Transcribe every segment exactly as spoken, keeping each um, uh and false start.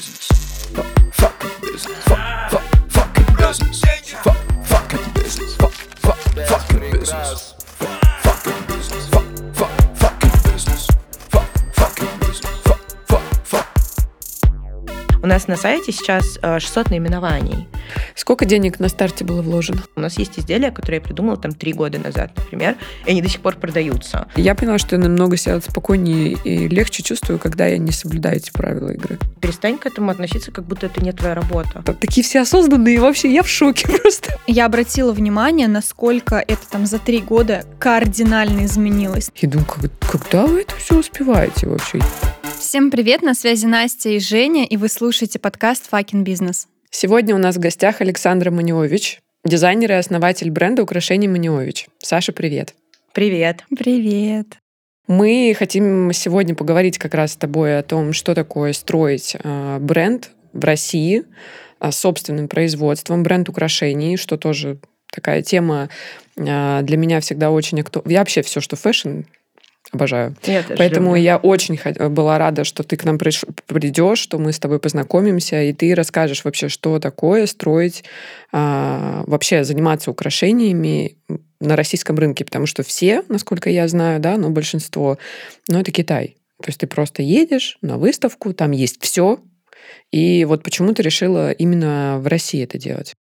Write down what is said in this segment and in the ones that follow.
business. Fucking business. Fucking business. Fucking business. Fucking business. Fucking business. Fucking business. Fucking business. У нас на сайте сейчас шестьсот наименований. Сколько денег на старте было вложено? У нас есть изделия, которые я придумала там три года назад, например, и они до сих пор продаются. Я поняла, что я намного себя спокойнее и легче чувствую, когда я не соблюдаю эти правила игры. Перестань к этому относиться, как будто это не твоя работа. Там такие все осознанные, вообще я в шоке просто. Я обратила внимание, насколько это там за три года кардинально изменилось. Я думаю, как, когда вы это все успеваете вообще? Всем привет, на связи Настя и Женя, и вы слушаете подкаст «Fucking business». Сегодня у нас в гостях Александра Маниович, дизайнер и основатель бренда украшений Maniovich. Саша, привет. Привет. Привет. Мы хотим сегодня поговорить как раз с тобой о том, что такое строить бренд в России собственным производством, бренд украшений, что тоже такая тема для меня всегда очень актуальна. Я вообще все, что фэшн, обожаю. Я Поэтому я очень была рада, что ты к нам придешь, что мы с тобой познакомимся, и ты расскажешь вообще, что такое строить, вообще заниматься украшениями на российском рынке, потому что все, насколько я знаю, да, но большинство, ну, это Китай. То есть ты просто едешь на выставку, там есть все, и вот почему ты решила именно в России это делать?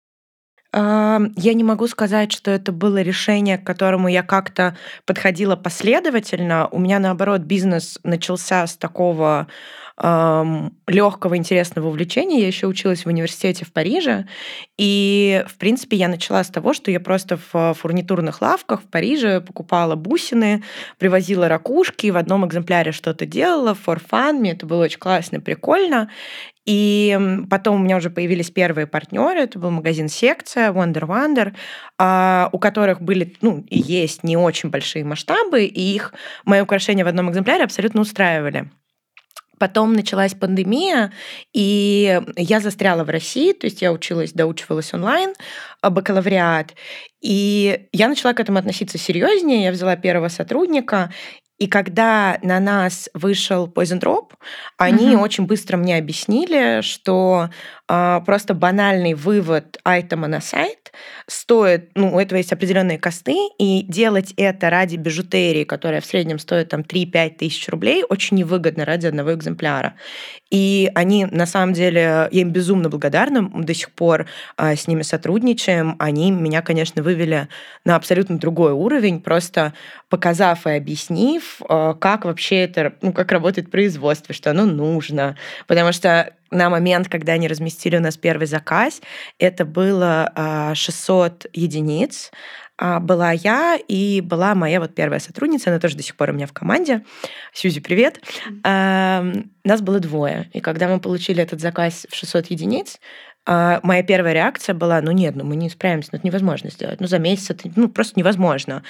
Я не могу сказать, что это было решение, к которому я как-то подходила последовательно. У меня, наоборот, бизнес начался с такого эм, легкого, интересного увлечения. Я еще училась в университете в Париже. И, в принципе, я начала с того, что я просто в фурнитурных лавках в Париже покупала бусины, привозила ракушки, в одном экземпляре что-то делала, for fun. Мне это было очень классно, прикольно. И потом у меня уже появились первые партнеры. Это был магазин «Секция», Wonder Wonder, у которых были, ну, и есть не очень большие масштабы, и их мои украшения в одном экземпляре абсолютно устраивали. Потом началась пандемия, и я застряла в России, то есть я училась, доучивалась онлайн, бакалавриат, и я начала к этому относиться серьезнее. Я взяла первого сотрудника. И когда на нас вышел Poison Drop, они uh-huh. очень быстро мне объяснили, что э, просто банальный вывод айтема на сайт стоит, ну, у этого есть определенные косты, и делать это ради бижутерии, которая в среднем стоит там три-пять тысяч рублей, очень невыгодно ради одного экземпляра. И они, на самом деле, я им безумно благодарна, до сих пор э, с ними сотрудничаем. Они меня, конечно, вывели на абсолютно другой уровень, просто показав и объяснив, как вообще это, ну, как работает производство, что оно нужно. Потому что на момент, когда они разместили у нас первый заказ, это было шестьсот единиц. Была я и была моя вот первая сотрудница, она тоже до сих пор у меня в команде. Сюзи, привет. Mm-hmm. Нас было двое. И когда мы получили этот заказ в шестьсот единиц, моя первая реакция была, ну нет, ну мы не справимся, ну это невозможно сделать, ну за месяц это ну, просто невозможно.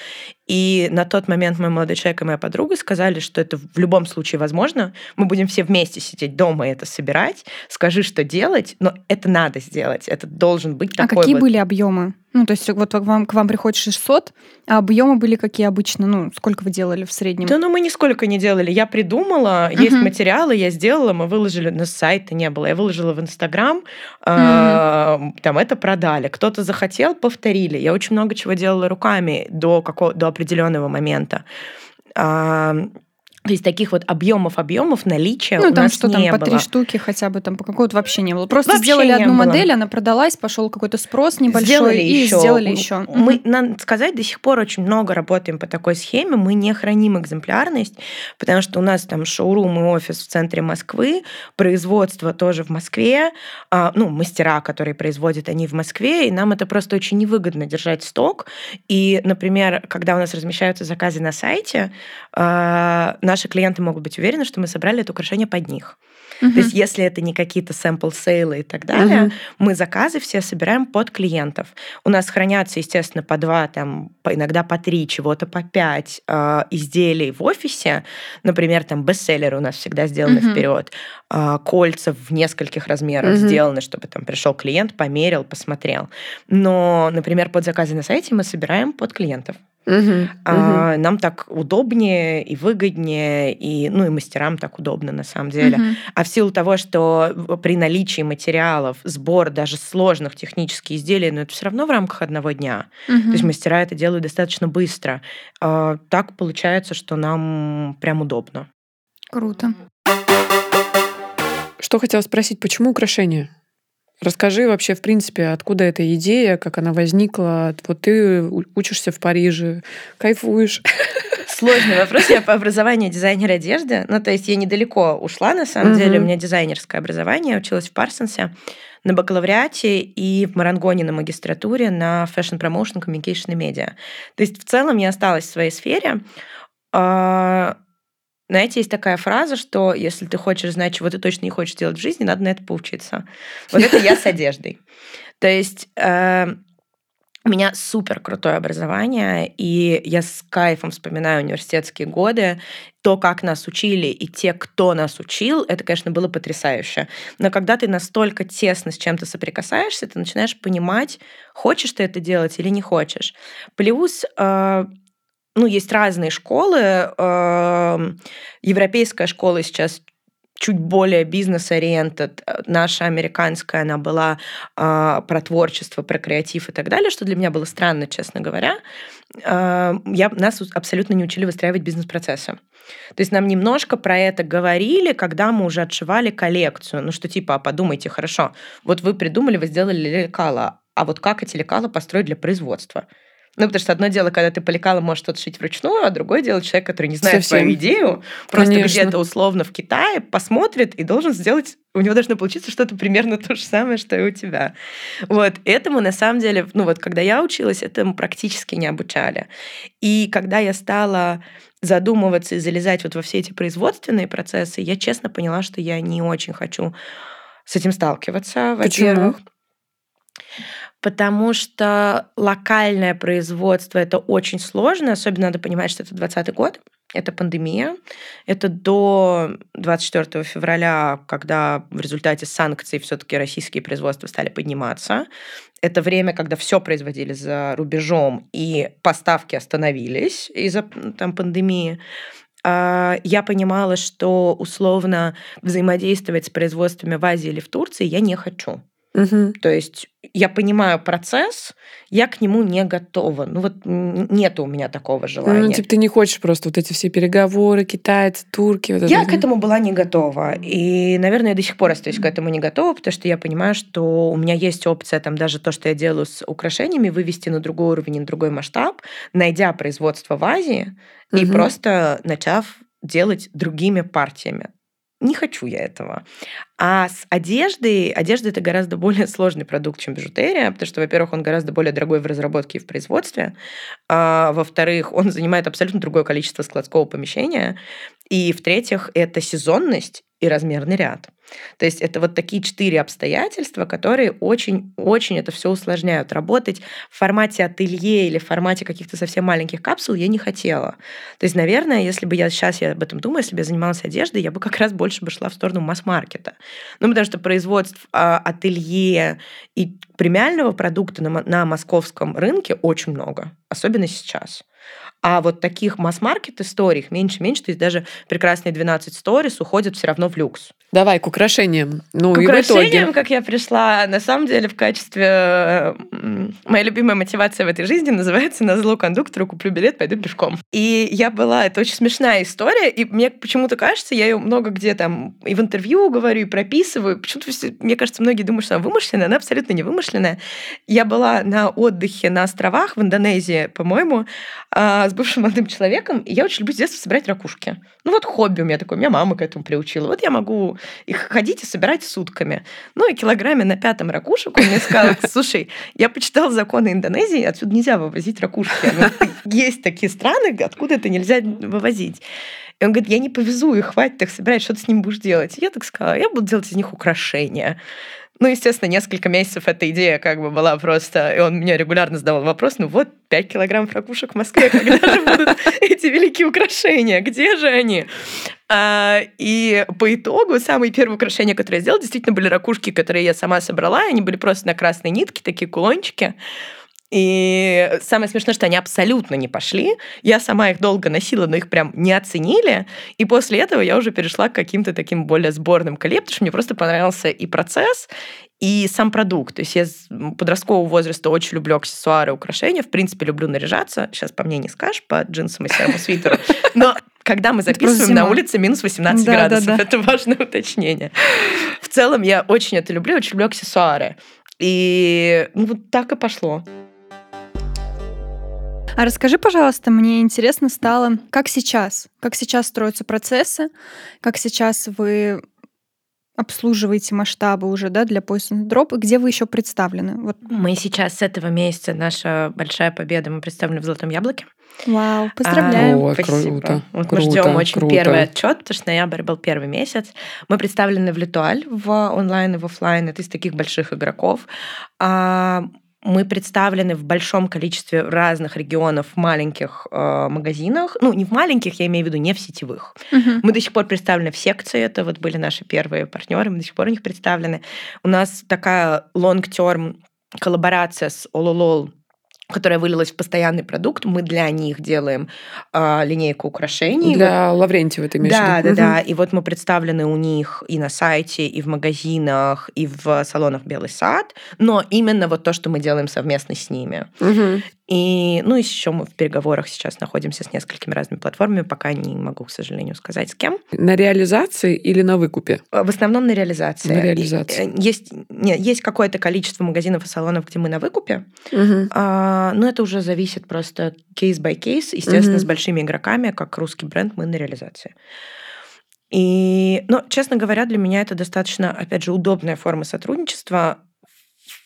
И на тот момент мой молодой человек и моя подруга сказали, что это в любом случае возможно, мы будем все вместе сидеть дома и это собирать, скажи, что делать, но это надо сделать, это должен быть такой вот... А какие вот... были объемы? Ну, то есть вот к вам, к вам приходит шестьсот, а объемы были какие обычно? Ну, сколько вы делали в среднем? Да ну мы нисколько не делали. Я придумала, uh-huh. есть материалы, я сделала, мы выложили, на сайта не было, я выложила в Инстаграм, uh-huh. э, там это продали. Кто-то захотел, повторили. Я очень много чего делала руками до, какого, до определенного момента. Э, То есть таких вот объемов-объемов наличия ну, у там, нас что, не было. Ну, там что, там по три штуки хотя бы, там по какому-то вообще не было. Просто вообще сделали одну было. Модель, она продалась, пошел какой-то спрос небольшой, сделали и еще. сделали еще. Мы, надо сказать, до сих пор очень много работаем по такой схеме, мы не храним экземплярность, потому что у нас там шоурум и офис в центре Москвы, производство тоже в Москве, ну, мастера, которые производят, они в Москве, и нам это просто очень невыгодно держать сток. И, например, когда у нас размещаются заказы на сайте, наш Наши клиенты могут быть уверены, что мы собрали это украшение под них. Uh-huh. То есть если это не какие-то сэмпл-сейлы и так далее, uh-huh. мы заказы все собираем под клиентов. У нас хранятся, естественно, по два, там, иногда по три, чего-то по пять э, изделий в офисе. Например, там бестселлеры у нас всегда сделаны uh-huh. вперед, э, кольца в нескольких размерах uh-huh. сделаны, чтобы там пришел клиент, померил, посмотрел. Но, например, под заказы на сайте мы собираем под клиентов. Uh-huh, а, uh-huh. Нам так удобнее и выгоднее, и, ну и мастерам так удобно на самом деле. Uh-huh. А в силу того, что при наличии материалов, сбор даже сложных технических изделий, но это все равно в рамках одного дня. Uh-huh. То есть мастера это делают достаточно быстро. А, так получается, что нам прям удобно. Круто. Что хотела спросить, почему украшения? Расскажи вообще, в принципе, откуда эта идея, как она возникла. Вот ты учишься в Париже, кайфуешь. Сложный вопрос. Я по образованию дизайнер одежды. Ну, то есть я недалеко ушла, на самом uh-huh. деле. У меня дизайнерское образование. Я училась в Парсенсе на бакалавриате и в Марангоне на магистратуре на Fashion Promotion, Communication и Media. То есть в целом я осталась в своей сфере. Знаете, есть такая фраза, что если ты хочешь знать, чего ты точно не хочешь делать в жизни, надо на это поучиться. Вот это я с одеждой. То есть э, у меня супер крутое образование, и я с кайфом вспоминаю университетские годы. То, как нас учили, и те, кто нас учил, это, конечно, было потрясающе. Но когда ты настолько тесно с чем-то соприкасаешься, ты начинаешь понимать, хочешь ты это делать или не хочешь. Плюс... Э, Ну, есть разные школы. Европейская школа сейчас чуть более бизнес-ориентед. Наша американская, она была про творчество, про креатив и так далее, что для меня было странно, честно говоря. Я, нас абсолютно не учили выстраивать бизнес-процессы. То есть нам немножко про это говорили, когда мы уже отшивали коллекцию. Ну, что типа, а подумайте, хорошо, вот вы придумали, вы сделали лекала, а вот как эти лекала построить для производства? Ну, потому что одно дело, когда ты по лекалам можешь что-то шить вручную, а другое дело человек, который не знает Совсем. Свою идею, просто Конечно. Где-то условно в Китае посмотрит и должен сделать... У него должно получиться что-то примерно то же самое, что и у тебя. Вот. Этому, на самом деле, ну вот, когда я училась, этому практически не обучали. И когда я стала задумываться и залезать вот во все эти производственные процессы, я честно поняла, что я не очень хочу с этим сталкиваться, во-первых. Почему? Потому что локальное производство – это очень сложно. Особенно надо понимать, что это двадцатый год, это пандемия. Это до двадцать четвёртого февраля, когда в результате санкций все-таки российские производства стали подниматься. Это время, когда все производили за рубежом, и поставки остановились из-за там, пандемии. Я понимала, что условно взаимодействовать с производствами в Азии или в Турции я не хочу. Угу. То есть я понимаю процесс, я к нему не готова. Ну вот нет у меня такого желания. Ну, типа ты не хочешь просто вот эти все переговоры, китайцы, турки. Вот я это... к этому была не готова. И, наверное, я до сих пор остаюсь к этому не готова, потому что я понимаю, что у меня есть опция там даже то, что я делаю с украшениями, вывести на другой уровень, на другой масштаб, найдя производство в Азии угу. и просто начав делать другими партиями. Не хочу я этого. А с одеждой... Одежда – это гораздо более сложный продукт, чем бижутерия, потому что, во-первых, он гораздо более дорогой в разработке и в производстве. А, во-вторых, он занимает абсолютно другое количество складского помещения. И, в-третьих, это сезонность и размерный ряд. То есть это вот такие четыре обстоятельства, которые очень-очень это все усложняют. Работать в формате ателье или в формате каких-то совсем маленьких капсул я не хотела. То есть, наверное, если бы я сейчас я об этом думаю, если бы я занималась одеждой, я бы как раз больше бы шла в сторону масс-маркета. Ну, потому что производств ателье и премиального продукта на, на московском рынке очень много, особенно сейчас. А вот таких масс-маркет историй меньше-меньше, то есть даже прекрасные двенадцать сторис уходят все равно в люкс. Давай к украшениям. Ну, к и украшениям, как я пришла, на самом деле в качестве... Моя любимая мотивация в этой жизни называется «Назло кондуктору куплю билет, пойду пешком». И я была... Это очень смешная история, и мне почему-то кажется, я ее много где там и в интервью говорю, и прописываю. Почему-то, мне кажется, многие думают, что она вымышленная, она абсолютно не вымышленная. Я была на отдыхе на островах в Индонезии, по-моему, с бывшим молодым человеком, и я очень люблю с детства собирать ракушки. Ну вот хобби у меня такое, меня мама к этому приучила. Вот я могу их ходить и собирать сутками. Ну и килограмме на пятом ракушек он мне сказал, слушай, я почитала законы Индонезии, отсюда нельзя вывозить ракушки. Есть такие страны, откуда это нельзя вывозить. И он говорит, я не повезу их, хватит их собирать, что ты с ним будешь делать? И я так сказала, я буду делать из них украшения. Ну, естественно, несколько месяцев эта идея как бы была просто... И он мне регулярно задавал вопрос, ну вот, пять килограмм ракушек в Москве, когда же будут эти великие украшения? Где же они? И по итогу самые первые украшения, которые я сделала, действительно были ракушки, которые я сама собрала, они были просто на красной нитке, такие кулончики. И самое смешное, что они абсолютно не пошли. Я сама их долго носила, но их прям не оценили. И после этого я уже перешла к каким-то таким более сборным колле, потому что мне просто понравился и процесс, и сам продукт. То есть я с подросткового возраста очень люблю аксессуары, украшения. В принципе, люблю наряжаться. Сейчас по мне не скажешь, по джинсам и серому свитеру. Но когда мы записываем, на улице минус восемнадцать да, градусов. Да, да. Это важное уточнение. В целом я очень это люблю, очень люблю аксессуары. И ну, вот так и пошло. А расскажи, пожалуйста, мне интересно стало, как сейчас? Как сейчас строятся процессы? Как сейчас вы обслуживаете масштабы уже, да, для Poison Drop, и где вы еще представлены? Вот. Мы сейчас с этого месяца, наша большая победа, мы представлены в «Золотом яблоке». Вау, поздравляем. А, О, спасибо. Круто, вот круто, мы ждем очень круто. Первый отчет, потому что ноябрь был первый месяц. Мы представлены в «Летуаль», в онлайн и в офлайн, это из таких больших игроков. Мы представлены в большом количестве разных регионов, в маленьких э, магазинах. Ну, не в маленьких, я имею в виду, не в сетевых. Uh-huh. Мы до сих пор представлены в секции. Это вот были наши первые партнеры, мы до сих пор у них представлены. У нас такая long-term коллаборация с OLOLOL, которая вылилась в постоянный продукт. Мы для них делаем э, линейку украшений. Для вот. Лаврентьева ты имеешь да, в виду? Да, да, да. И вот мы представлены у них и на сайте, и в магазинах, и в салонах «Белый сад». Но именно вот то, что мы делаем совместно с ними. Угу. И, ну, еще мы в переговорах сейчас находимся с несколькими разными платформами. Пока не могу, к сожалению, сказать, с кем. На реализации или на выкупе? В основном на реализации. На реализации. Есть, нет, есть какое-то количество магазинов и салонов, где мы на выкупе. Угу. А, но это уже зависит просто кейс-бай-кейс. Естественно, угу. с большими игроками, как русский бренд, мы на реализации. И, ну, честно говоря, для меня это достаточно, опять же, удобная форма сотрудничества.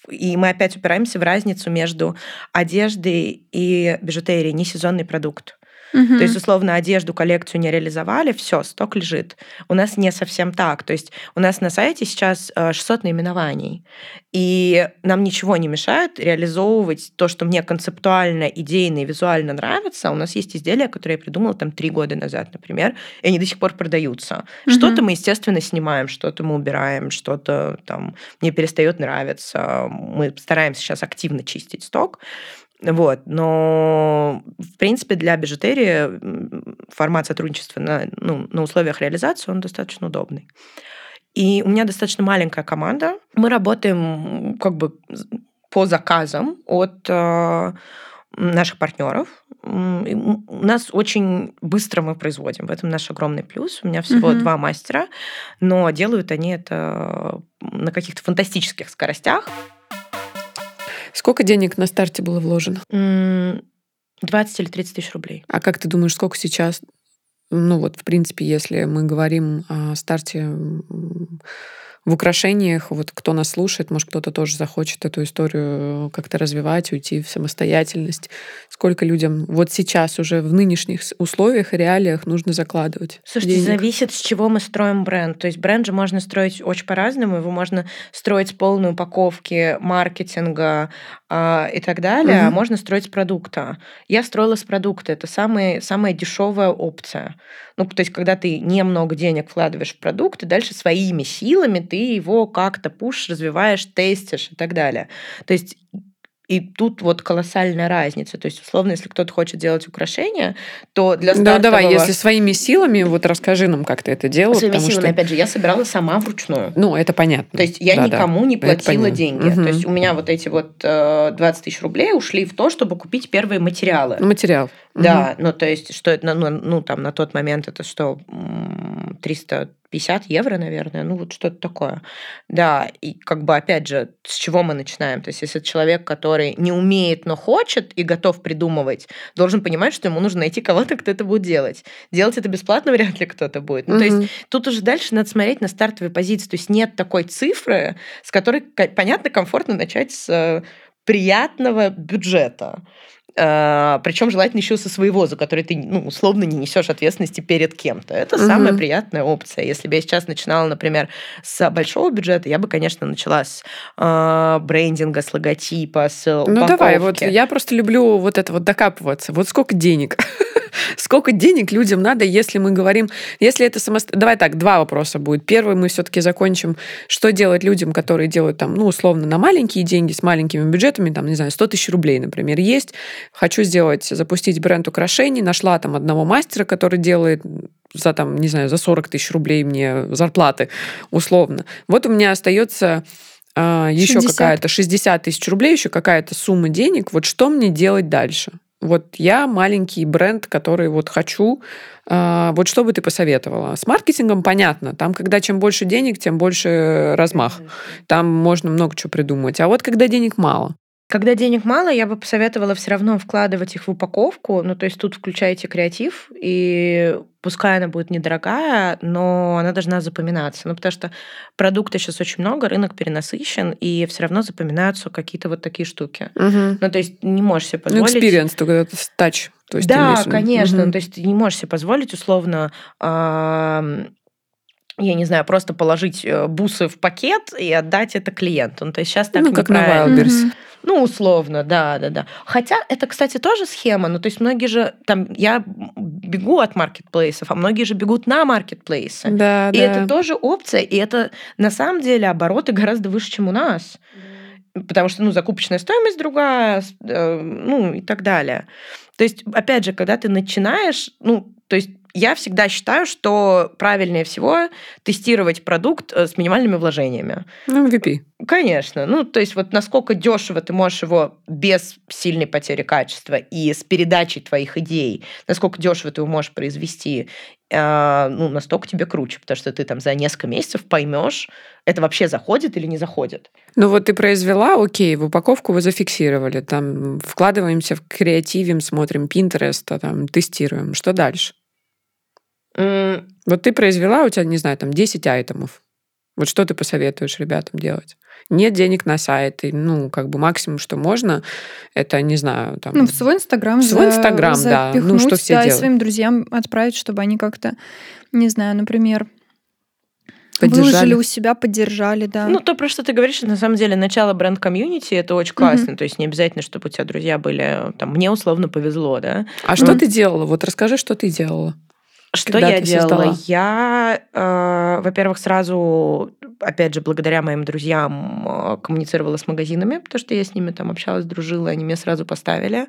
И мы опять упираемся в разницу между одеждой и бижутерией, не сезонный продукт. Угу. То есть, условно, одежду, коллекцию не реализовали, все, сток лежит. У нас не совсем так. То есть у нас на сайте сейчас шестьсот наименований, и нам ничего не мешает реализовывать то, что мне концептуально, идейно и визуально нравится. У нас есть изделия, которые я придумала там три года назад, например, и они до сих пор продаются. Угу. Что-то мы, естественно, снимаем, что-то мы убираем, что-то там мне перестает нравиться. Мы стараемся сейчас активно чистить сток. Вот, но, в принципе, для бижутерии формат сотрудничества на, ну, на условиях реализации, он достаточно удобный. И у меня достаточно маленькая команда. Мы работаем как бы по заказам от э, наших партнеров. И у нас очень быстро мы производим. В этом наш огромный плюс. У меня всего mm-hmm. два мастера, но делают они это на каких-то фантастических скоростях. Сколько денег на старте было вложено? двадцать или тридцать тысяч рублей. А как ты думаешь, сколько сейчас? Ну вот, в принципе, если мы говорим о старте в украшениях, вот кто нас слушает, может, кто-то тоже захочет эту историю как-то развивать, уйти в самостоятельность. Сколько людям вот сейчас уже в нынешних условиях и реалиях нужно закладывать? Слушайте, денег? Зависит, с чего мы строим бренд. То есть бренд же можно строить очень по-разному, его можно строить с полной упаковки, маркетинга э, и так далее, угу. а можно строить с продукта. Я строила с продукта, это самая, самая дешевая опция. Ну, то есть когда ты немного денег вкладываешь в продукт, и дальше своими силами ты его как-то пушишь, развиваешь, тестишь и так далее. То есть и тут вот колоссальная разница. То есть, условно, если кто-то хочет делать украшения, то для стартового... Ну, давай, если своими силами, вот расскажи нам, как ты это делала. Своими силами, что... опять же, я собирала сама вручную. Ну, это понятно. То есть, я да, никому да. не платила деньги. Угу. То есть, у меня вот эти вот двадцать тысяч рублей ушли в то, чтобы купить первые материалы. Материал. Да, угу. ну, то есть, что это, ну, ну, там, на тот момент это что, триста пятьдесят евро, наверное, ну вот что-то такое. Да, и как бы опять же, с чего мы начинаем? То есть если человек, который не умеет, но хочет и готов придумывать, должен понимать, что ему нужно найти кого-то, кто это будет делать. Делать это бесплатно вряд ли кто-то будет. Ну, угу. то есть тут уже дальше надо смотреть на стартовые позиции. То есть нет такой цифры, с которой, понятно, комфортно начать с приятного бюджета. причем желательно еще со своего, за который ты, ну, условно не несешь ответственности перед кем-то. Это угу. самая приятная опция. Если бы я сейчас начинала, например, с большого бюджета, я бы, конечно, начала с э, брендинга, с логотипа, с упаковки. Ну давай, вот я просто люблю вот это вот докапываться. Вот сколько денег? Сколько денег людям надо, если мы говорим... Если это самосто... Давай так, два вопроса будет. Первый мы все-таки закончим, что делать людям, которые делают там, ну, условно, на маленькие деньги, с маленькими бюджетами, там, не знаю, сто тысяч рублей, например, есть. Хочу сделать, запустить бренд украшений, нашла там одного мастера, который делает за, там, не знаю, за сорок тысяч рублей мне зарплаты, условно. Вот у меня остается... А, еще какая-то шестьдесят тысяч рублей, еще какая-то сумма денег. Вот что мне делать дальше? Вот я маленький бренд, который вот хочу. Вот что бы ты посоветовала? С маркетингом понятно. Там, когда чем больше денег, тем больше размах. Там можно много чего придумать. А вот когда денег мало? Когда денег мало, я бы посоветовала все равно вкладывать их в упаковку. Ну, то есть тут включайте креатив, и пускай она будет недорогая, но она должна запоминаться. Ну, потому что продукта сейчас очень много, рынок перенасыщен, и все равно запоминаются какие-то вот такие штуки. Угу. Ну, то есть не можешь себе позволить... Experience, только тач. То есть, да, имеешь... конечно. Угу. То есть ты не можешь себе позволить условно... я не знаю, просто положить бусы в пакет и отдать это клиенту. Ну, то есть сейчас так ну, как на Wildberries. Угу. Ну, условно, да-да-да. Хотя это, кстати, тоже схема. Ну, то есть многие же... там я бегу от маркетплейсов, а многие же бегут на маркетплейсы. Да, и да. это тоже опция. И это, на самом деле, обороты гораздо выше, чем у нас. Потому что, ну, закупочная стоимость другая, ну, и так далее. То есть, опять же, когда ты начинаешь... ну, то есть я всегда считаю, что правильнее всего тестировать продукт с минимальными вложениями. Ну, эм ви пи. Конечно. Ну, то есть вот насколько дешево ты можешь его без сильной потери качества и с передачей твоих идей, насколько дешево ты его можешь произвести, ну, настолько тебе круче, потому что ты там за несколько месяцев поймешь, это вообще заходит или не заходит. Ну, вот ты произвела, окей, в упаковку вы зафиксировали, там, вкладываемся в креативим, смотрим Pinterest, там, тестируем. Что дальше? Mm. Вот ты произвела, у тебя, не знаю, там десять айтемов. Вот что ты посоветуешь ребятам делать? Нет денег на сайт, и, ну, как бы максимум, что можно, это, не знаю, там... Ну, в свой Инстаграм, в свой Инстаграм за... да. запихнуть, ну, что все да, делают. И своим друзьям отправить, чтобы они как-то, не знаю, например... Выложили у себя, поддержали, да. Ну, то, про что ты говоришь, на самом деле, начало бренд-комьюнити, это очень классно. Mm-hmm. То есть не обязательно, чтобы у тебя друзья были... Там, мне условно повезло, да. А mm-hmm. что ты делала? Вот расскажи, что ты делала. Что Когда я делала? Создала? Я, э, во-первых, сразу, опять же, благодаря моим друзьям коммуницировала с магазинами, потому что я с ними там общалась, дружила, они меня сразу поставили.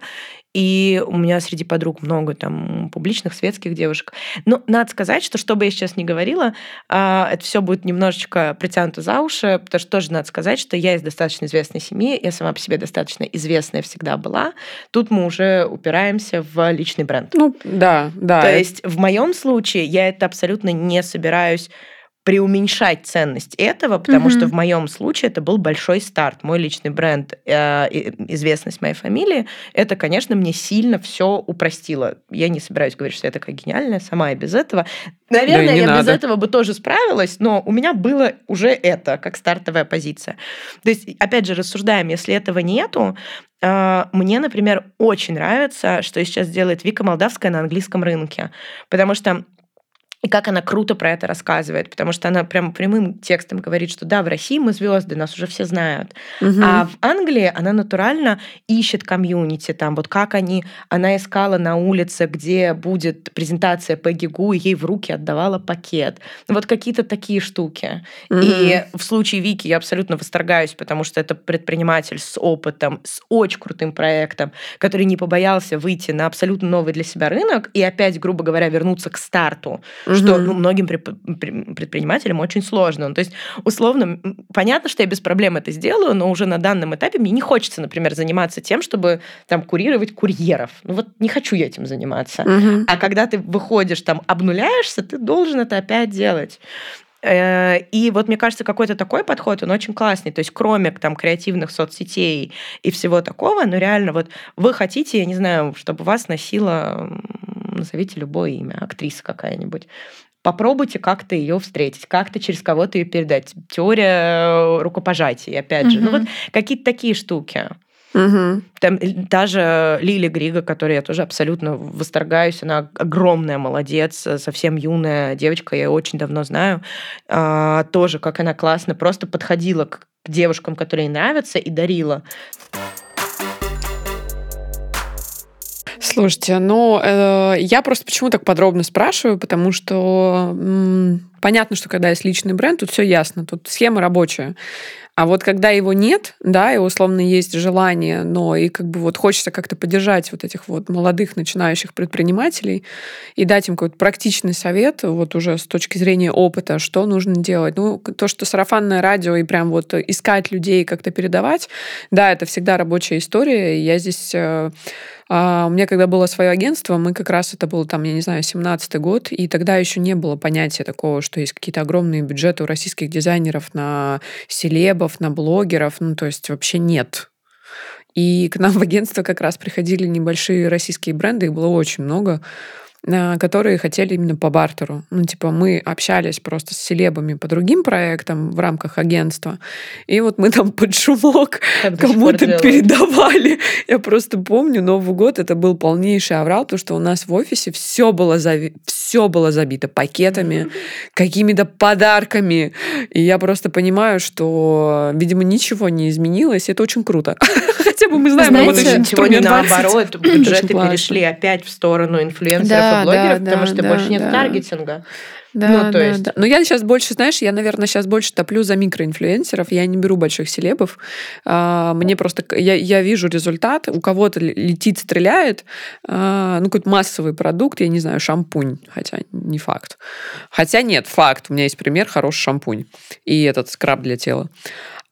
И у меня среди подруг много там публичных, светских девушек. Но надо сказать, что, что бы я сейчас ни говорила, это все будет немножечко притянуто за уши, потому что тоже надо сказать, что я из достаточно известной семьи, я сама по себе достаточно известная всегда была. Тут мы уже упираемся в личный бренд. Ну, да, да. То есть в моем случае я это абсолютно не собираюсь... преуменьшать ценность этого, потому mm-hmm. что в моем случае это был большой старт. Мой личный бренд, э, известность моей фамилии, это, конечно, мне сильно все упростило. Я не собираюсь говорить, что я такая гениальная, сама и без этого. Наверное, да, я надо. без этого бы тоже справилась, но у меня было уже это, как стартовая позиция. То есть, опять же, рассуждаем, если этого нету, мне, например, очень нравится, что сейчас делает Вика Молдавская на английском рынке, потому что и как она круто про это рассказывает, потому что она прям прямым текстом говорит, что да, в России мы звезды, нас уже все знают. Угу. А в Англии она натурально ищет комьюнити. Там вот как они... Она искала на улице, где будет презентация Пегги Гу, и ей в руки отдавала пакет. Вот какие-то такие штуки. Угу. И в случае Вики я абсолютно восторгаюсь, потому что это предприниматель с опытом, с очень крутым проектом, который не побоялся выйти на абсолютно новый для себя рынок и опять, грубо говоря, вернуться к старту. Что ну, многим предпринимателям очень сложно. Ну, то есть, условно, понятно, что я без проблем это сделаю, но уже на данном этапе мне не хочется, например, заниматься тем, чтобы там курировать курьеров. Ну вот не хочу я этим заниматься. Uh-huh. А когда ты выходишь, там, обнуляешься, ты должен это опять делать. И вот, мне кажется, какой-то такой подход, он очень классный. То есть кроме там креативных соцсетей и всего такого, ну реально вот вы хотите, я не знаю, чтобы вас носило, назовите любое имя, актриса какая-нибудь. Попробуйте как-то ее встретить, как-то через кого-то ее передать. Теория рукопожатий, опять же. Mm-hmm. Ну вот какие-то такие штуки. Угу. Там даже Лили Грига, которой я тоже абсолютно восторгаюсь, она огромная молодец, совсем юная девочка, я ее очень давно знаю, а, тоже, как она классно просто подходила к девушкам, которые ей нравятся, и дарила. Слушайте, ну, э, я просто почему так подробно спрашиваю, потому что м- понятно, что когда есть личный бренд, тут все ясно, тут схема рабочая. А вот когда его нет, да, и условно есть желание, но и как бы вот хочется как-то поддержать вот этих вот молодых начинающих предпринимателей и дать им какой-то практичный совет вот уже с точки зрения опыта, что нужно делать. Ну, то, что сарафанное радио и прям вот искать людей, как-то передавать, да, это всегда рабочая история. Я здесь... У меня когда было свое агентство, мы как раз, это был там, я не знаю, семнадцатый год, и тогда еще не было понятия такого, что есть какие-то огромные бюджеты у российских дизайнеров на селебов, на блогеров, ну то есть вообще нет. И к нам в агентство как раз приходили небольшие российские бренды, их было очень много, которые хотели именно по бартеру. Ну, типа, мы общались просто с селебами по другим проектам в рамках агентства, и вот мы там под шумок это кому-то передавали. Я просто помню, Новый год это был полнейший аврал, потому что у нас в офисе все было, зави... все было забито пакетами, mm-hmm. какими-то подарками. И я просто понимаю, что, видимо, ничего не изменилось, и это очень круто. Хотя бы мы знаем, что это инструмент двадцать. Наоборот, бюджеты перешли опять в сторону инфлюенсеров, блогеров, да, потому да, что да, больше да, нет да. таргетинга. Да, ну, то да, есть. Да. Но я сейчас больше, знаешь, я, наверное, сейчас больше топлю за микроинфлюенсеров. Я не беру больших селебов. Мне просто... Я, я вижу результат. У кого-то летит, стреляет. Ну, какой-то массовый продукт. Я не знаю, шампунь. Хотя не факт. Хотя нет, факт. У меня есть пример. Хороший шампунь. И этот скраб для тела.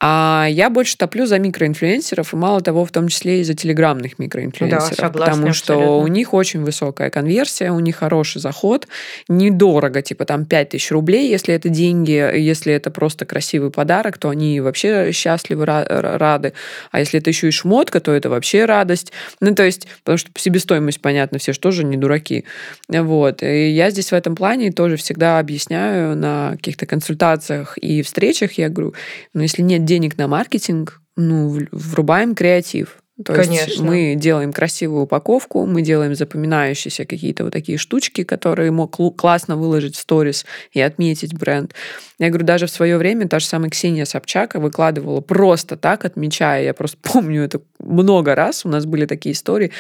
А я больше топлю за микроинфлюенсеров, и мало того, в том числе и за телеграмных микроинфлюенсеров, да, потому что абсолютно. У них очень высокая конверсия, у них хороший заход, недорого, типа там пять тысяч рублей, если это деньги, если это просто красивый подарок, то они вообще счастливы, рады, а если это еще и шмотка, то это вообще радость, ну то есть, потому что себестоимость, понятно, все же тоже не дураки, вот, и я здесь в этом плане тоже всегда объясняю на каких-то консультациях и встречах, я говорю, ну если нет денег на маркетинг, ну, врубаем креатив. То Конечно. Есть мы делаем красивую упаковку, мы делаем запоминающиеся какие-то вот такие штучки, которые мог классно выложить в сторис и отметить бренд. Я говорю, даже в свое время та же самая Ксения Собчак выкладывала просто так, отмечая, я просто помню это много раз, у нас были такие истории,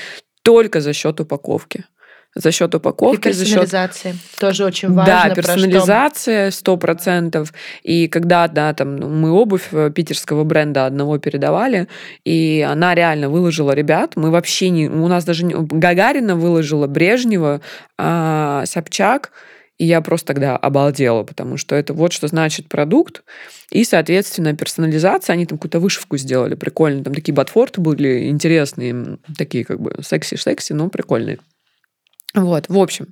только за счет упаковки. За счет упаковки, и персонализации. За счет... Тоже очень важно. Да, персонализация сто процентов. И когда да, там, мы обувь питерского бренда одного передавали, и она реально выложила ребят. Мы вообще не... У нас даже... Не... Гагарина выложила, Брежнева, а Собчак. И я просто тогда обалдела, потому что это вот что значит продукт. И, соответственно, персонализация. Они там какую-то вышивку сделали прикольно. Там такие ботфорты были интересные, такие как бы секси-секси, но прикольные. Вот, в общем,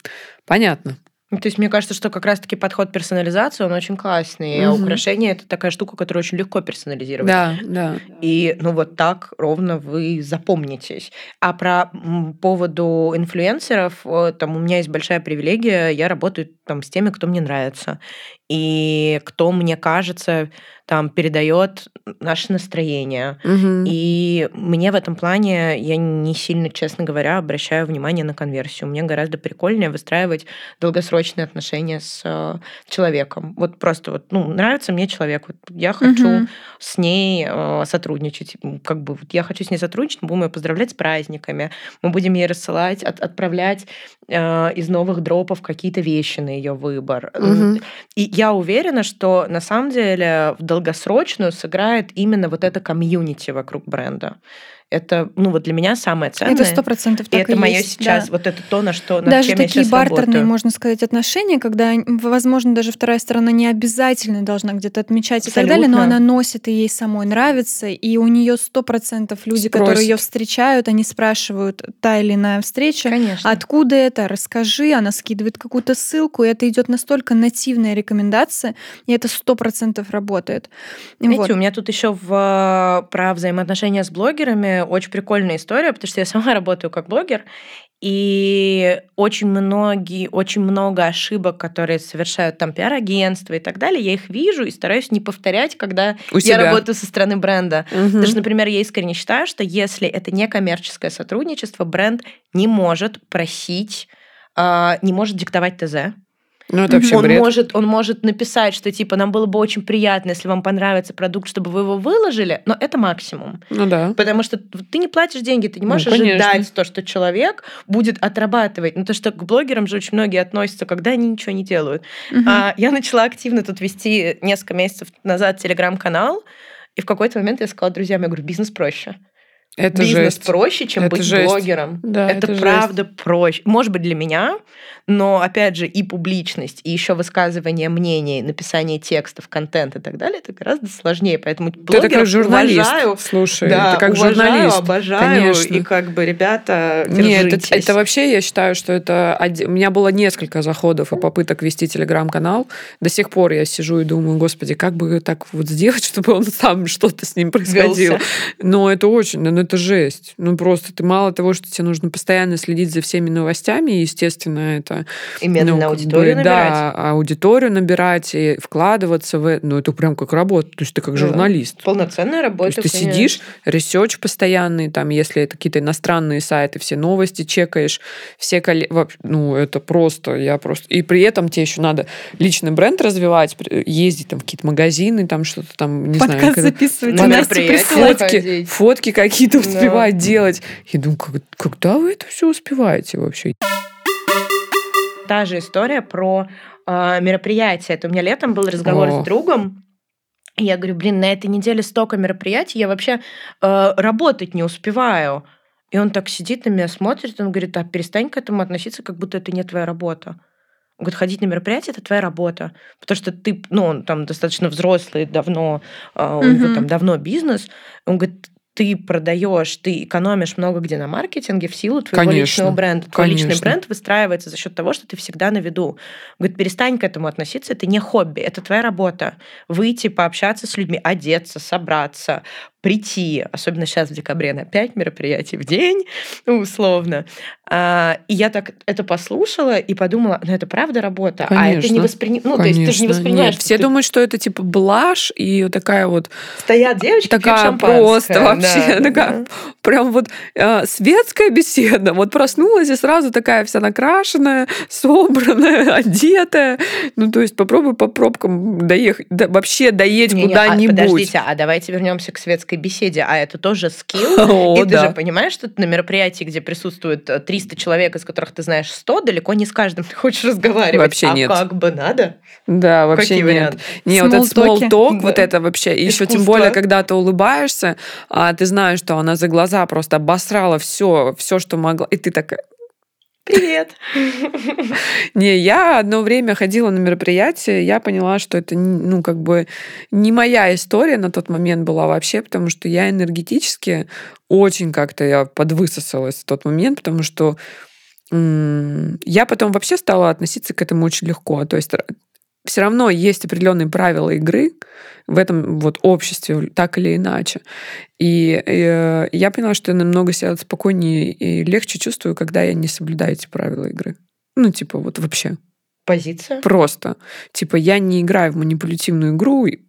понятно. То есть, мне кажется, что как раз-таки подход персонализации, он очень классный. Угу. А украшение – это такая штука, которую очень легко персонализировать. Да, да. И ну вот так ровно вы запомнитесь. А про поводу инфлюенсеров, там у меня есть большая привилегия, я работаю там с теми, кто мне нравится. И кто, мне кажется, там передает наше настроение. Угу. И мне в этом плане, я не сильно, честно говоря, обращаю внимание на конверсию. Мне гораздо прикольнее выстраивать долгосрочные отношения с человеком. Вот просто вот, ну, нравится мне человек, вот я хочу угу. с ней сотрудничать. Как бы вот я хочу с ней сотрудничать, мы будем ее поздравлять с праздниками, мы будем ей рассылать, от, отправлять э, из новых дропов какие-то вещи на ее выбор. Угу. И я уверена, что на самом деле в долгосрочную сыграет именно вот это комьюнити вокруг бренда. Это, ну, вот для меня самое ценное. Это сто процентов так и, и это мое есть, сейчас, да. Вот это то, на что, над чем я сейчас работаю. Даже такие бартерные, можно сказать, отношения, когда, возможно, даже вторая сторона не обязательно должна где-то отмечать абсолютно. И так далее, но она носит, и ей самой нравится, и у нее сто процентов люди, спросит. Которые ее встречают, они спрашивают, та или иная встреча, конечно. Откуда это, расскажи, она скидывает какую-то ссылку, и это идет настолько нативная рекомендация, и это сто процентов работает. Знаете, вот. У меня тут еще в, про взаимоотношения с блогерами стороны, очень прикольная история, потому что я сама работаю как блогер, и очень многие, очень много ошибок, которые совершают там пиар-агентства и так далее, я их вижу и стараюсь не повторять, когда У я себя. работаю со стороны бренда. Угу. Потому что, например, я искренне считаю, что если это не коммерческое сотрудничество, бренд не может просить, не может диктовать ТЗ. Ну, это вообще он бред. Может, он может написать, что типа нам было бы очень приятно, если вам понравится продукт, чтобы вы его выложили, но это максимум. Ну да. Потому что ты не платишь деньги, ты не можешь ну, ожидать то, что человек будет отрабатывать. Ну то, что к блогерам же очень многие относятся, когда они ничего не делают. Угу. А, я начала активно тут вести несколько месяцев назад телеграм-канал, и в какой-то момент я сказала друзьям, я говорю, бизнес проще. Это бизнес жесть. проще, чем это быть жесть. блогером. Да, это это правда проще. Может быть, для меня, но, опять же, и публичность, и еще высказывание мнений, написание текстов, контент и так далее, это гораздо сложнее. Поэтому блогеров ты как журналист, уважаю. Слушай, да, ты как уважаю, журналист. обожаю. Конечно. И как бы, ребята, держитесь. Нет, это, это вообще, я считаю, что это... Один... У меня было несколько заходов и попыток вести телеграм-канал. До сих пор я сижу и думаю, господи, как бы так вот сделать, чтобы он сам что-то с ним происходило. Велся. Но это очень... Ну, это жесть. Ну, просто ты мало того, что тебе нужно постоянно следить за всеми новостями, и, естественно, это... И медленно ну, аудиторию бы, набирать. Да, аудиторию набирать и вкладываться в... Ну, это прям как работа. То есть ты как да. журналист. Полноценная работа, То есть ты конечно. сидишь, ресерч постоянный, там, если это какие-то иностранные сайты, все новости чекаешь, все... Коллег... Ну, это просто, я просто... И при этом тебе еще надо личный бренд развивать, ездить там в какие-то магазины, там что-то там, не Подкаст знаю... Подкаст записывать, Настя присылать. Фотки, фотки какие-то успевать да. делать. Я думаю, как, когда вы это все успеваете вообще? Та же история про э, мероприятия. Это у меня летом был разговор О. с другом. Я говорю, блин, на этой неделе столько мероприятий, я вообще э, работать не успеваю. И он так сидит на меня, смотрит, он говорит, а перестань к этому относиться, как будто это не твоя работа. Он говорит, ходить на мероприятие – это твоя работа. Потому что ты, ну, он там достаточно взрослый, давно, э, у него mm-hmm. там давно бизнес. Он говорит, ты продаешь, ты экономишь много где на маркетинге в силу твоего конечно, личного бренда. Твой конечно. личный бренд выстраивается за счет того, что ты всегда на виду. Говорит, перестань к этому относиться, это не хобби, это твоя работа. Выйти, пообщаться с людьми, одеться, собраться, прийти, особенно сейчас в декабре, на пять мероприятий в день, ну, условно. И я так это послушала и подумала, ну, это правда работа, конечно, а это не воспринимаешь. Ну, конечно, то есть ты же не воспринимаешь. Нет, все ты... думают, что это типа блажь и такая вот... Стоят девочки, пьют шампанское. Просто вообще да, такая да. прям вот э, светская беседа. Вот проснулась и сразу такая вся накрашенная, собранная, одетая. Ну, то есть попробуй по пробкам доехать, да, вообще доедь не, куда-нибудь. Не, а, подождите, а давайте вернемся к светской беседе, а это тоже скилл. О, и да. ты же понимаешь, что ты на мероприятии, где присутствует триста человек, из которых ты знаешь сто, далеко не с каждым ты хочешь разговаривать. Вообще а нет. как бы надо. Да, вообще Какие нет. Варианты? Не, вот этот small talk, да. вот это вообще. И еще тем более, когда ты улыбаешься, а ты знаешь, что она за глаза просто обосрала все, все, что могла. И ты такая... Привет! Не, я одно время ходила на мероприятие, я поняла, что это, ну, как бы не моя история на тот момент была вообще, потому что я энергетически очень как-то я подвысосалась в тот момент, потому что м- я потом вообще стала относиться к этому очень легко. То есть все равно есть определенные правила игры в этом вот обществе, так или иначе. И, и я поняла, что я намного себя спокойнее и легче чувствую, когда я не соблюдаю эти правила игры. Ну, типа, вот вообще. Позиция? Просто. Типа, я не играю в манипулятивную игру и,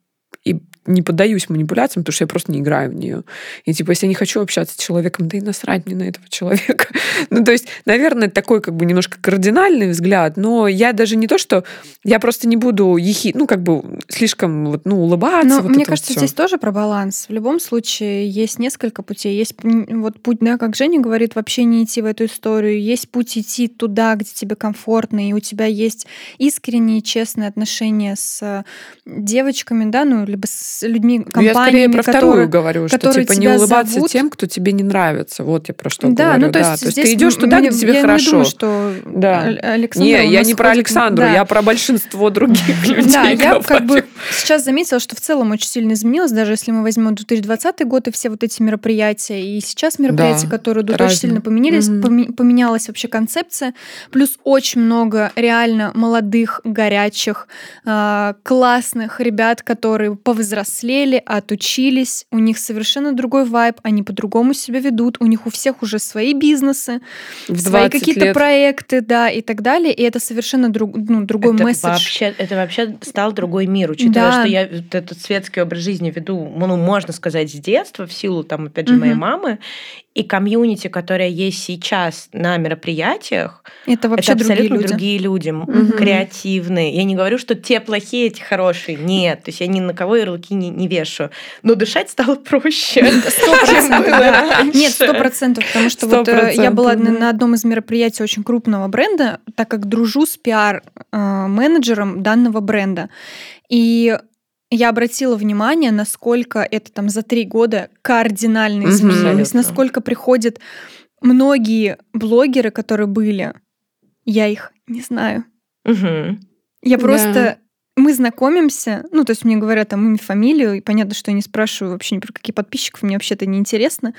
и не поддаюсь манипуляциям, потому что я просто не играю в нее. И, типа, если я не хочу общаться с человеком, да и насрать мне на этого человека. Ну, то есть, наверное, такой как бы немножко кардинальный взгляд, но я даже не то, что... Я просто не буду ехи... Ну, как бы слишком вот, ну, улыбаться. Но вот мне кажется, вот здесь тоже про баланс. В любом случае есть несколько путей. Есть вот путь, да, как Женя говорит, вообще не идти в эту историю. Есть путь идти туда, где тебе комфортно, и у тебя есть искренние, честные отношения с девочками, да, ну, либо с с людьми, компаниями, которые... Я скорее про которые, вторую говорю, что типа не улыбаться зовут. Тем, кто тебе не нравится. Вот я про что да, говорю. Ну, то да, то есть ты идешь туда, мне, где тебе я хорошо. Я не думаю, что да. Александра не, я не про Александру, да. я про большинство других людей. Да, я как бы сейчас заметила, что в целом очень сильно изменилось, даже если мы возьмем две тысячи двадцатый год и все вот эти мероприятия, и сейчас мероприятия, да, которые идут, очень сильно поменялись, mm-hmm. поменялась вообще концепция, плюс очень много реально молодых, горячих, классных ребят, которые повзрослели, отучились, у них совершенно другой вайб, они по-другому себя ведут, у них у всех уже свои бизнесы, свои какие-то лет. проекты, да, и так далее, и это совершенно друг, ну, другой это месседж. Вообще, это вообще стал другой мир, учитывая, да. что я вот этот светский образ жизни веду, ну, можно сказать, с детства, в силу, там, опять же, угу. моей мамы, и комьюнити, которая есть сейчас на мероприятиях, это, вообще это абсолютно другие люди, другие люди угу. креативные. Я не говорю, что те плохие, эти хорошие. Нет, то есть я ни на кого ярлыки не, не вешаю. Но дышать стало проще. Нет, сто процентов, потому что вот я была на одном из мероприятий очень крупного бренда, так как дружу с пиар-менеджером данного бренда. И я обратила внимание, насколько это там за три года кардинально изменилось, mm-hmm. насколько приходят многие блогеры, которые были, я их не знаю. Mm-hmm. Я просто... Yeah. Мы знакомимся, ну, то есть мне говорят там имя, фамилию, и понятно, что я не спрашиваю вообще ни про каких подписчиков, мне вообще это неинтересно.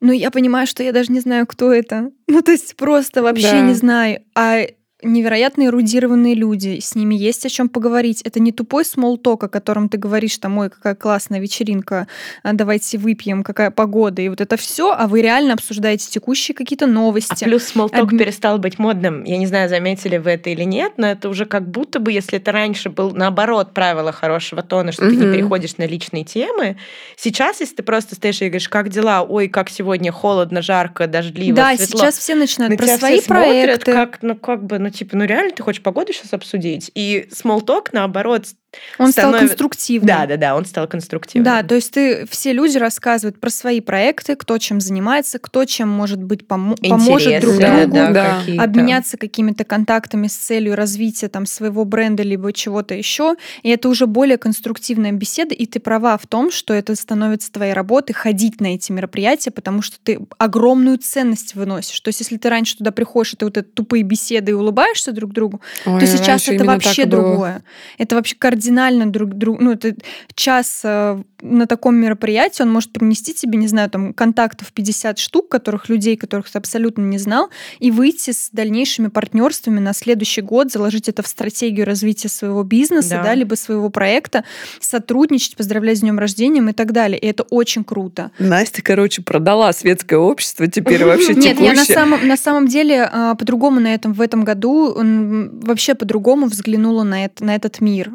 Но я понимаю, что я даже не знаю, кто это. Ну, то есть просто вообще yeah. не знаю. А... невероятно эрудированные люди, с ними есть о чем поговорить. Это не тупой смолток, о котором ты говоришь, там, ой, какая классная вечеринка, давайте выпьем, какая погода, и вот это все, а вы реально обсуждаете текущие какие-то новости. А плюс смолток Об... перестал быть модным. Я не знаю, заметили вы это или нет, но это уже как будто бы, если это раньше был, наоборот, правило хорошего тона, что mm-hmm. ты не переходишь на личные темы, сейчас, если ты просто стоишь и говоришь, как дела, ой, как сегодня холодно, жарко, дождливо, да, светло. Да, сейчас все начинают на про свои проекты. Как, ну, как бы, ну, типа, ну реально ты хочешь погоду сейчас обсудить? И смолток, наоборот, он станов... стал конструктивным. Да-да-да, он стал конструктивным. Да, то есть ты, все люди рассказывают про свои проекты, кто чем занимается, кто чем, может быть, помо... поможет друг другу, да, да, да. обменяться какими-то контактами с целью развития там, своего бренда либо чего-то еще. И это уже более конструктивная беседа, и ты права в том, что это становится твоей работой, ходить на эти мероприятия, потому что ты огромную ценность выносишь. То есть если ты раньше туда приходишь, и ты вот эти тупые беседы и улыбаешься друг другу, Ой, то сейчас это вообще другое. Было. Это вообще кардинально кардинально друг другу, ну, это час э, на таком мероприятии, он может принести тебе, не знаю, там, контактов пятьдесят штук, которых людей, которых ты абсолютно не знал, и выйти с дальнейшими партнерствами на следующий год, заложить это в стратегию развития своего бизнеса, да, да либо своего проекта, сотрудничать, поздравлять с днем рождения и так далее. И это очень круто. Настя, короче, продала светское общество теперь вообще текущее. Нет, я на самом, на самом деле по-другому на этом, в этом году вообще по-другому взглянула на, это, на этот мир.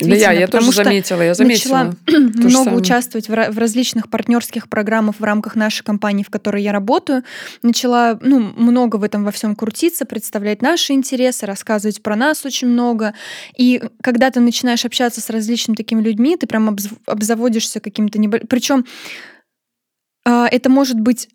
Да, я, я тоже заметила, я заметила. Начала много самое. участвовать в, в различных партнерских программах в рамках нашей компании, в которой я работаю. Начала ну, много в этом во всем крутиться, представлять наши интересы, рассказывать про нас очень много. И когда ты начинаешь общаться с различными такими людьми, ты прям обзв- обзаводишься каким-то небольшим... Причем э, это может быть...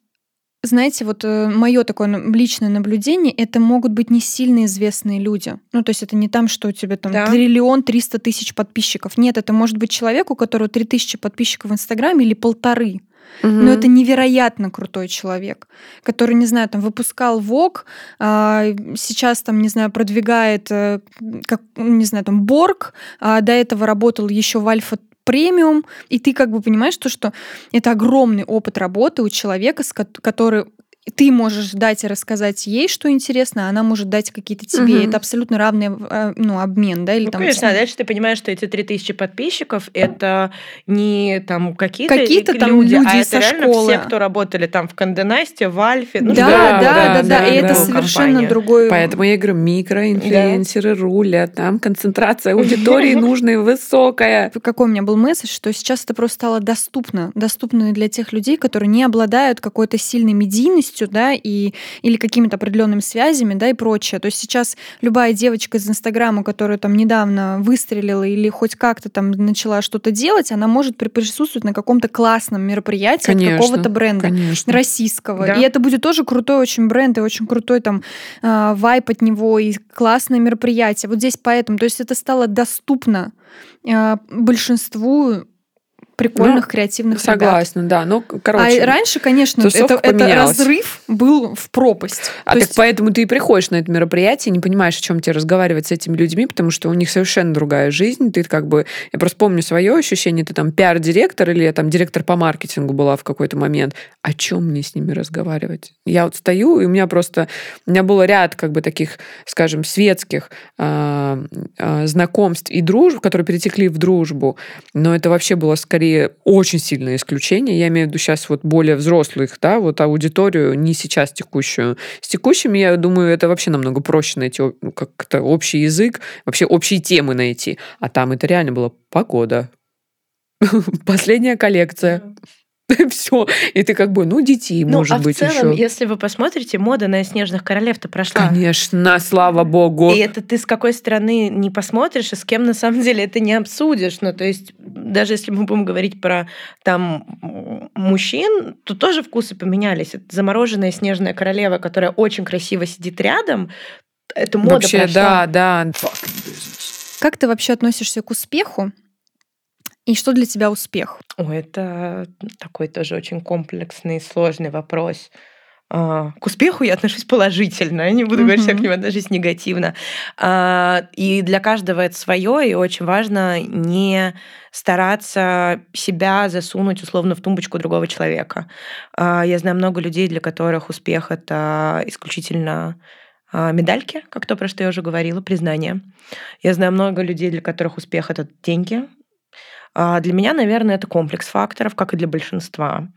Знаете, вот мое такое личное наблюдение, это могут быть не сильно известные люди. Ну, то есть это не там, что у тебя там да. триллион триста тысяч подписчиков. Нет, это может быть человек, у которого три тысячи подписчиков в Инстаграме или полторы. Угу. Но это невероятно крутой человек, который, не знаю, там, выпускал Vogue, сейчас, там, не знаю, продвигает, как, не знаю, там, Борг, до этого работал еще в Альфа премиум, и ты как бы понимаешь то, что это огромный опыт работы у человека, с ко- который ты можешь дать и рассказать ей, что интересно, а она может дать какие-то тебе. Угу. Это абсолютно равный ну, обмен, да? Или, ну, там, конечно, а дальше ты понимаешь, что эти три тысячи подписчиков это не там какие-то, какие-то люди, там люди, а это реально школы. Все, кто работали там в Condé Nast, в Альфе. Ну, да, да, да, да, да, да, да, и это совершенно другой... Поэтому я говорю, микроинфлюенсеры да. рулят, там концентрация аудитории нужная, высокая. Какой у меня был месседж, что сейчас это просто стало доступно, доступно для тех людей, которые не обладают какой-то сильной медийностью, да, и, или какими-то определенными связями, да, и прочее. То есть сейчас любая девочка из Инстаграма, которая там недавно выстрелила или хоть как-то там начала что-то делать, она может присутствовать на каком-то классном мероприятии конечно, от какого-то бренда конечно. российского. Да. И это будет тоже крутой очень бренд и очень крутой там э, вайп от него и классное мероприятие. Вот здесь поэтому. То есть это стало доступно э, большинству прикольных, ну, креативных согласна, ребят. Согласна, да. Ну, короче. А раньше, конечно, это, это разрыв был в пропасть. А то так есть... поэтому ты и приходишь на это мероприятие, не понимаешь, о чем тебе разговаривать с этими людьми, потому что у них совершенно другая жизнь. Ты как бы... Я просто помню свое ощущение, ты там пиар-директор или я там директор по маркетингу была в какой-то момент. О чем мне с ними разговаривать? Я вот стою, и у меня просто... У меня был ряд как бы таких, скажем, светских э, э, знакомств и дружб, которые перетекли в дружбу, но это вообще было скорее очень сильное исключение. Я имею в виду сейчас вот более взрослых, да, вот аудиторию, не сейчас текущую. С текущими, я думаю, это вообще намного проще найти как-то общий язык, вообще общие темы найти. А там это реально была погода. Последняя коллекция. Все. И ты как бы, ну, детей, ну, может а быть, еще. Ну, в целом, еще. Если вы посмотрите, мода на снежных королев-то прошла. Конечно, слава богу. И это ты с какой стороны не посмотришь, и с кем, на самом деле, это не обсудишь. Ну, то есть, даже если мы будем говорить про, там, мужчин, то тоже вкусы поменялись. Это замороженная снежная королева, которая очень красиво сидит рядом, это мода вообще, прошла. Вообще, да, да. Как ты вообще относишься к успеху? И что для тебя успех? О, это такой тоже очень комплексный, сложный вопрос. К успеху я отношусь положительно, я не буду говорить, что я к нему отношусь негативно. И для каждого это свое, и очень важно не стараться себя засунуть условно в тумбочку другого человека. Я знаю много людей, для которых успех — это исключительно... медальки, как то, про что я уже говорила, признание. Я знаю много людей, для которых успех — это деньги. Для меня, наверное, это комплекс факторов, как и для большинства.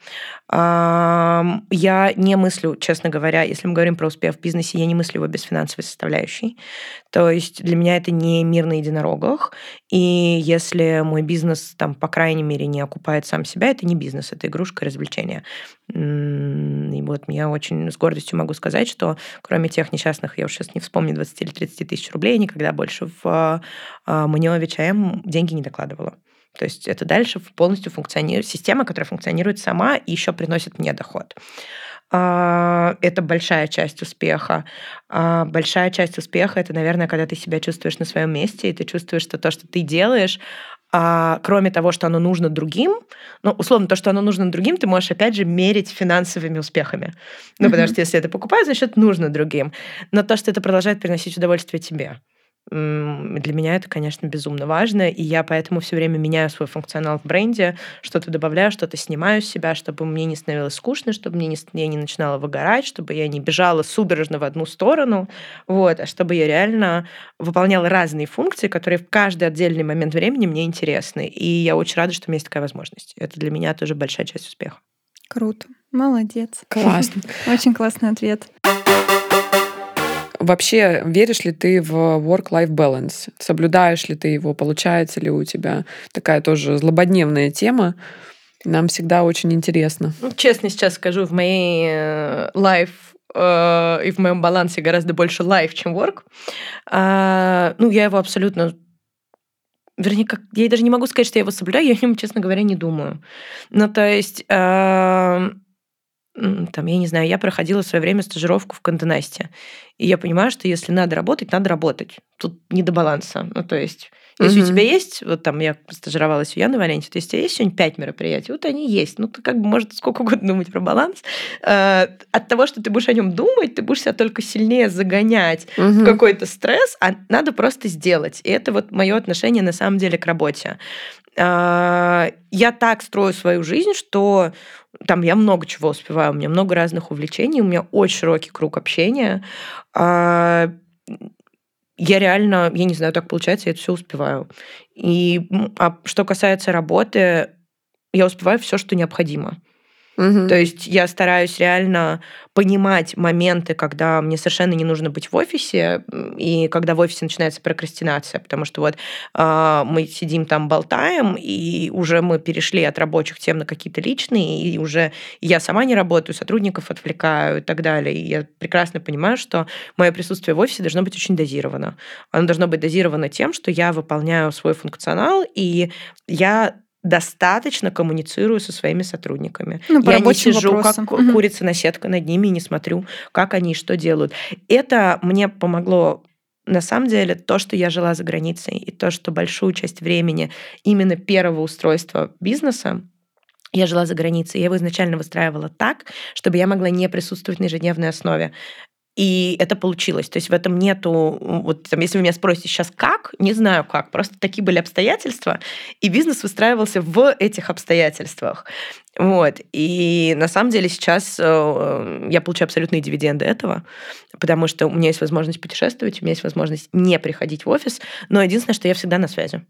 Я не мыслю, честно говоря, если мы говорим про успех в бизнесе, я не мыслю его без финансовой составляющей. То есть для меня это не мир на единорогах. И если мой бизнес, там, по крайней мере, не окупает сам себя, это не бизнес, это игрушка и развлечение. И вот я очень с гордостью могу сказать, что кроме тех несчастных, я уж сейчас не вспомню, двадцать или тридцать тысяч рублей, никогда больше в Maniovich АМ деньги не докладывала. То есть это дальше полностью функционирует система, которая функционирует сама и еще приносит мне доход. Это большая часть успеха. Большая часть успеха – это, наверное, когда ты себя чувствуешь на своем месте, и ты чувствуешь, что то, что ты делаешь, кроме того, что оно нужно другим, ну, условно, то, что оно нужно другим, ты можешь, опять же, мерить финансовыми успехами. Ну, mm-hmm. потому что если это покупают, значит, нужно другим. Но то, что это продолжает приносить удовольствие тебе. Для меня это, конечно, безумно важно, и я поэтому все время меняю свой функционал в бренде, что-то добавляю, что-то снимаю с себя, чтобы мне не становилось скучно, чтобы мне не, я не начинала выгорать, чтобы я не бежала судорожно в одну сторону, вот, а чтобы я реально выполняла разные функции, которые в каждый отдельный момент времени мне интересны, и я очень рада, что у меня есть такая возможность. Это для меня тоже большая часть успеха. Круто. Молодец. Классно. Очень классный ответ. Вообще, веришь ли ты в work-life balance? Соблюдаешь ли ты его? Получается ли у тебя? Такая тоже злободневная тема. Нам всегда очень интересно. Ну, честно сейчас скажу, в моей life э, и в моем балансе гораздо больше life, чем work. А, ну, я его абсолютно... Вернее, как, я даже не могу сказать, что я его соблюдаю, я о нем, честно говоря, не думаю. Ну, то есть... Э, Там, я не знаю, я проходила в свое время стажировку в Condé Nast, и я понимаю, что если надо работать, надо работать. Тут не до баланса. Ну, то есть, если mm-hmm. у тебя есть, вот там я стажировалась у Яны Валентин, то есть у тебя есть сегодня пять мероприятий, вот они есть. Ну, ты как бы можешь сколько угодно думать про баланс. От того, что ты будешь о нем думать, ты будешь себя только сильнее загонять mm-hmm. в какой-то стресс, а надо просто сделать. И это вот мое отношение на самом деле к работе. Я так строю свою жизнь, что там я много чего успеваю, у меня много разных увлечений, у меня очень широкий круг общения. Я реально, я не знаю, так получается, я это все успеваю. И а что касается работы, я успеваю все, что необходимо. Угу. То есть я стараюсь реально понимать моменты, когда мне совершенно не нужно быть в офисе, и когда в офисе начинается прокрастинация, потому что вот э, мы сидим там, болтаем, и уже мы перешли от рабочих тем на какие-то личные, и уже я сама не работаю, сотрудников отвлекаю и так далее. И я прекрасно понимаю, что мое присутствие в офисе должно быть очень дозировано. Оно должно быть дозировано тем, что я выполняю свой функционал, и я... достаточно коммуницирую со своими сотрудниками. Ну, я не сижу, вопросам. как угу. курица на сетке над ними, и не смотрю, как они и что делают. Это мне помогло На самом деле, то, что я жила за границей, и то, что большую часть времени именно первого устройства бизнеса я жила за границей, я его изначально выстраивала так, чтобы я могла не присутствовать на ежедневной основе. И это получилось. То есть в этом нету... Вот, там, если вы меня спросите сейчас, как? Не знаю, как. Просто такие были обстоятельства, и бизнес выстраивался в этих обстоятельствах. Вот. И на самом деле сейчас я получаю абсолютные дивиденды этого, потому что у меня есть возможность путешествовать, у меня есть возможность не приходить в офис, но единственное, что я всегда на связи.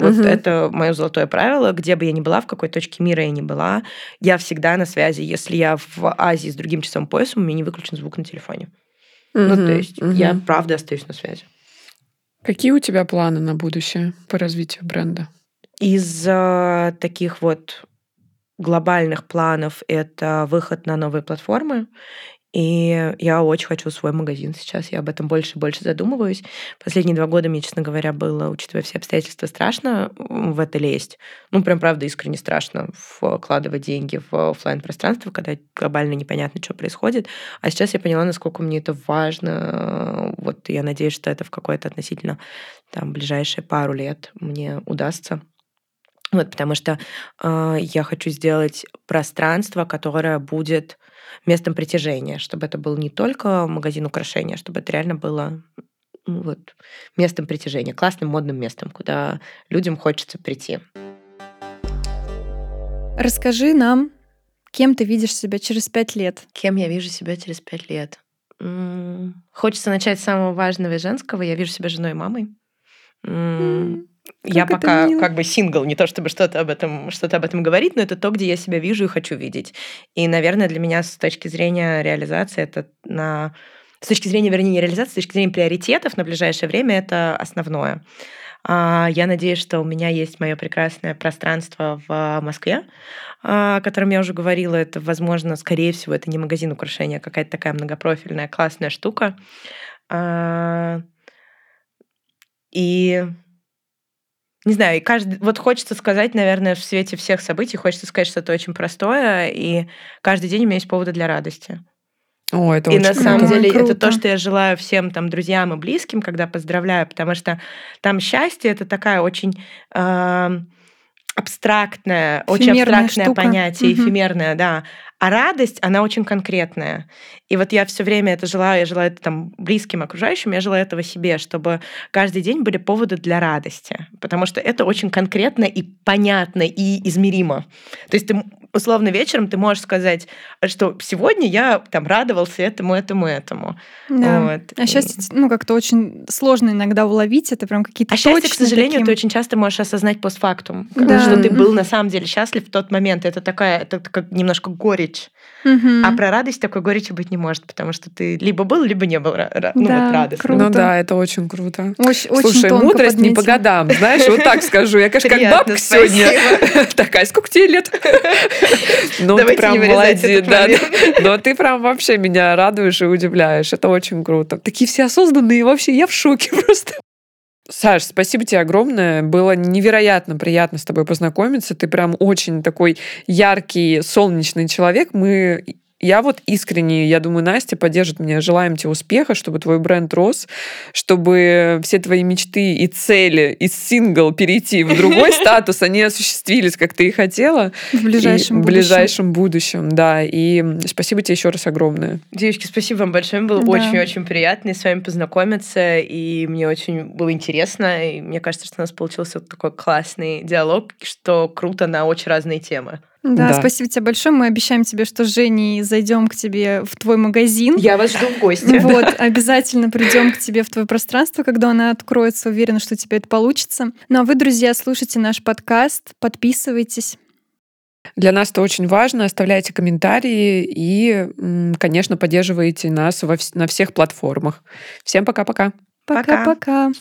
Вот угу. Это мое золотое правило. Где бы я ни была, в какой точке мира я ни была, я всегда на связи. Если я в Азии с другим часовым поясом, у меня не выключен звук на телефоне. Угу. Ну, то есть угу. я, правда, остаюсь на связи. Какие у тебя планы на будущее по развитию бренда? Из э, таких вот глобальных планов это выход на новые платформы. И я очень хочу свой магазин сейчас. Я об этом больше и больше задумываюсь. Последние два года мне, честно говоря, было, учитывая все обстоятельства, страшно в это лезть. Ну, прям, правда, искренне страшно вкладывать деньги в офлайн-пространство, когда глобально непонятно, что происходит. А сейчас я поняла, насколько мне это важно. Вот я надеюсь, что это в какое-то относительно там, ближайшие пару лет мне удастся. Вот, потому что э, я хочу сделать пространство, которое будет местом притяжения, чтобы это был не только магазин украшения, чтобы это реально было ну, вот, местом притяжения, классным модным местом, куда людям хочется прийти. Расскажи нам, кем ты видишь себя через пять лет? Кем я вижу себя через пять лет? М-м- хочется начать с самого важного и женского. Я вижу себя женой и мамой. М-м- Как я пока мило. Как бы сингл, не то чтобы что-то об этом, что-то об этом говорить, но это то, где я себя вижу и хочу видеть. И, наверное, для меня с точки зрения реализации это на... С точки зрения, вернее, не реализации, с точки зрения приоритетов на ближайшее время это основное. Я надеюсь, что у меня есть мое прекрасное пространство в Москве, о котором я уже говорила. Это, возможно, скорее всего, это не магазин украшения, а какая-то такая многопрофильная классная штука. И... Не знаю, и каждый, вот хочется сказать, наверное, в свете всех событий, хочется сказать что-то очень простое, и каждый день у меня есть поводы для радости. О, это и на самом круто. деле круто. Это то, что я желаю всем там, друзьям и близким, когда поздравляю, потому что там счастье — это такая очень... Э- абстрактное, эфемерная очень абстрактное штука. понятие, угу. эфемерное, да. А радость, она очень конкретная. И вот я все время это желаю, я желаю это там, близким, окружающим, я желаю этого себе, чтобы каждый день были поводы для радости. Потому что это очень конкретно и понятно, и измеримо. То есть ты, условно, вечером ты можешь сказать, что сегодня я там радовался этому, этому, этому. Да. Вот. А счастье, ну, как-то очень сложно иногда уловить, это прям какие-то точные... А счастье, к сожалению, таким... ты очень часто можешь осознать постфактум. Да. Что ты был на самом деле счастлив в тот момент. Это такая, это как немножко горечь. Угу. А про радость такой горечи быть не может, потому потому что ты либо был, либо не был да, ну, вот радостным. Круто. Ну да, это очень круто. Очень, Слушай, очень мудрость подметила. Не по годам, знаешь, вот так скажу. Я, конечно, как бабка сегодня. Такая, сколько тебе лет? Ну ты прям молодец. Но ты прям вообще меня радуешь и удивляешь. Это очень круто. Такие все осознанные, вообще я в шоке просто. Саш, спасибо тебе огромное. Было невероятно приятно с тобой познакомиться. Ты прям очень такой яркий, солнечный человек. Мы... Я вот искренне, я думаю, Настя поддержит меня. Желаем тебе успеха, чтобы твой бренд рос, чтобы все твои мечты и цели из сингл перейти в другой статус, они осуществились, как ты и хотела. В ближайшем будущем. В ближайшем будущем, да. И спасибо тебе еще раз огромное. Девочки, спасибо вам большое. Мне было очень-очень приятно с вами познакомиться, и мне очень было интересно, и мне кажется, что у нас получился такой классный диалог, что круто на очень разные темы. Да, да, спасибо тебе большое. Мы обещаем тебе, что с Женей зайдем к тебе в твой магазин. Я вас жду в гости. Вот, да. Обязательно придем к тебе в твое пространство, когда она откроется. Уверена, что у тебя это получится. Ну а вы, друзья, слушайте наш подкаст, подписывайтесь. Для нас это очень важно. Оставляйте комментарии и, конечно, поддерживайте нас во, на всех платформах. Всем пока-пока. Пока-пока.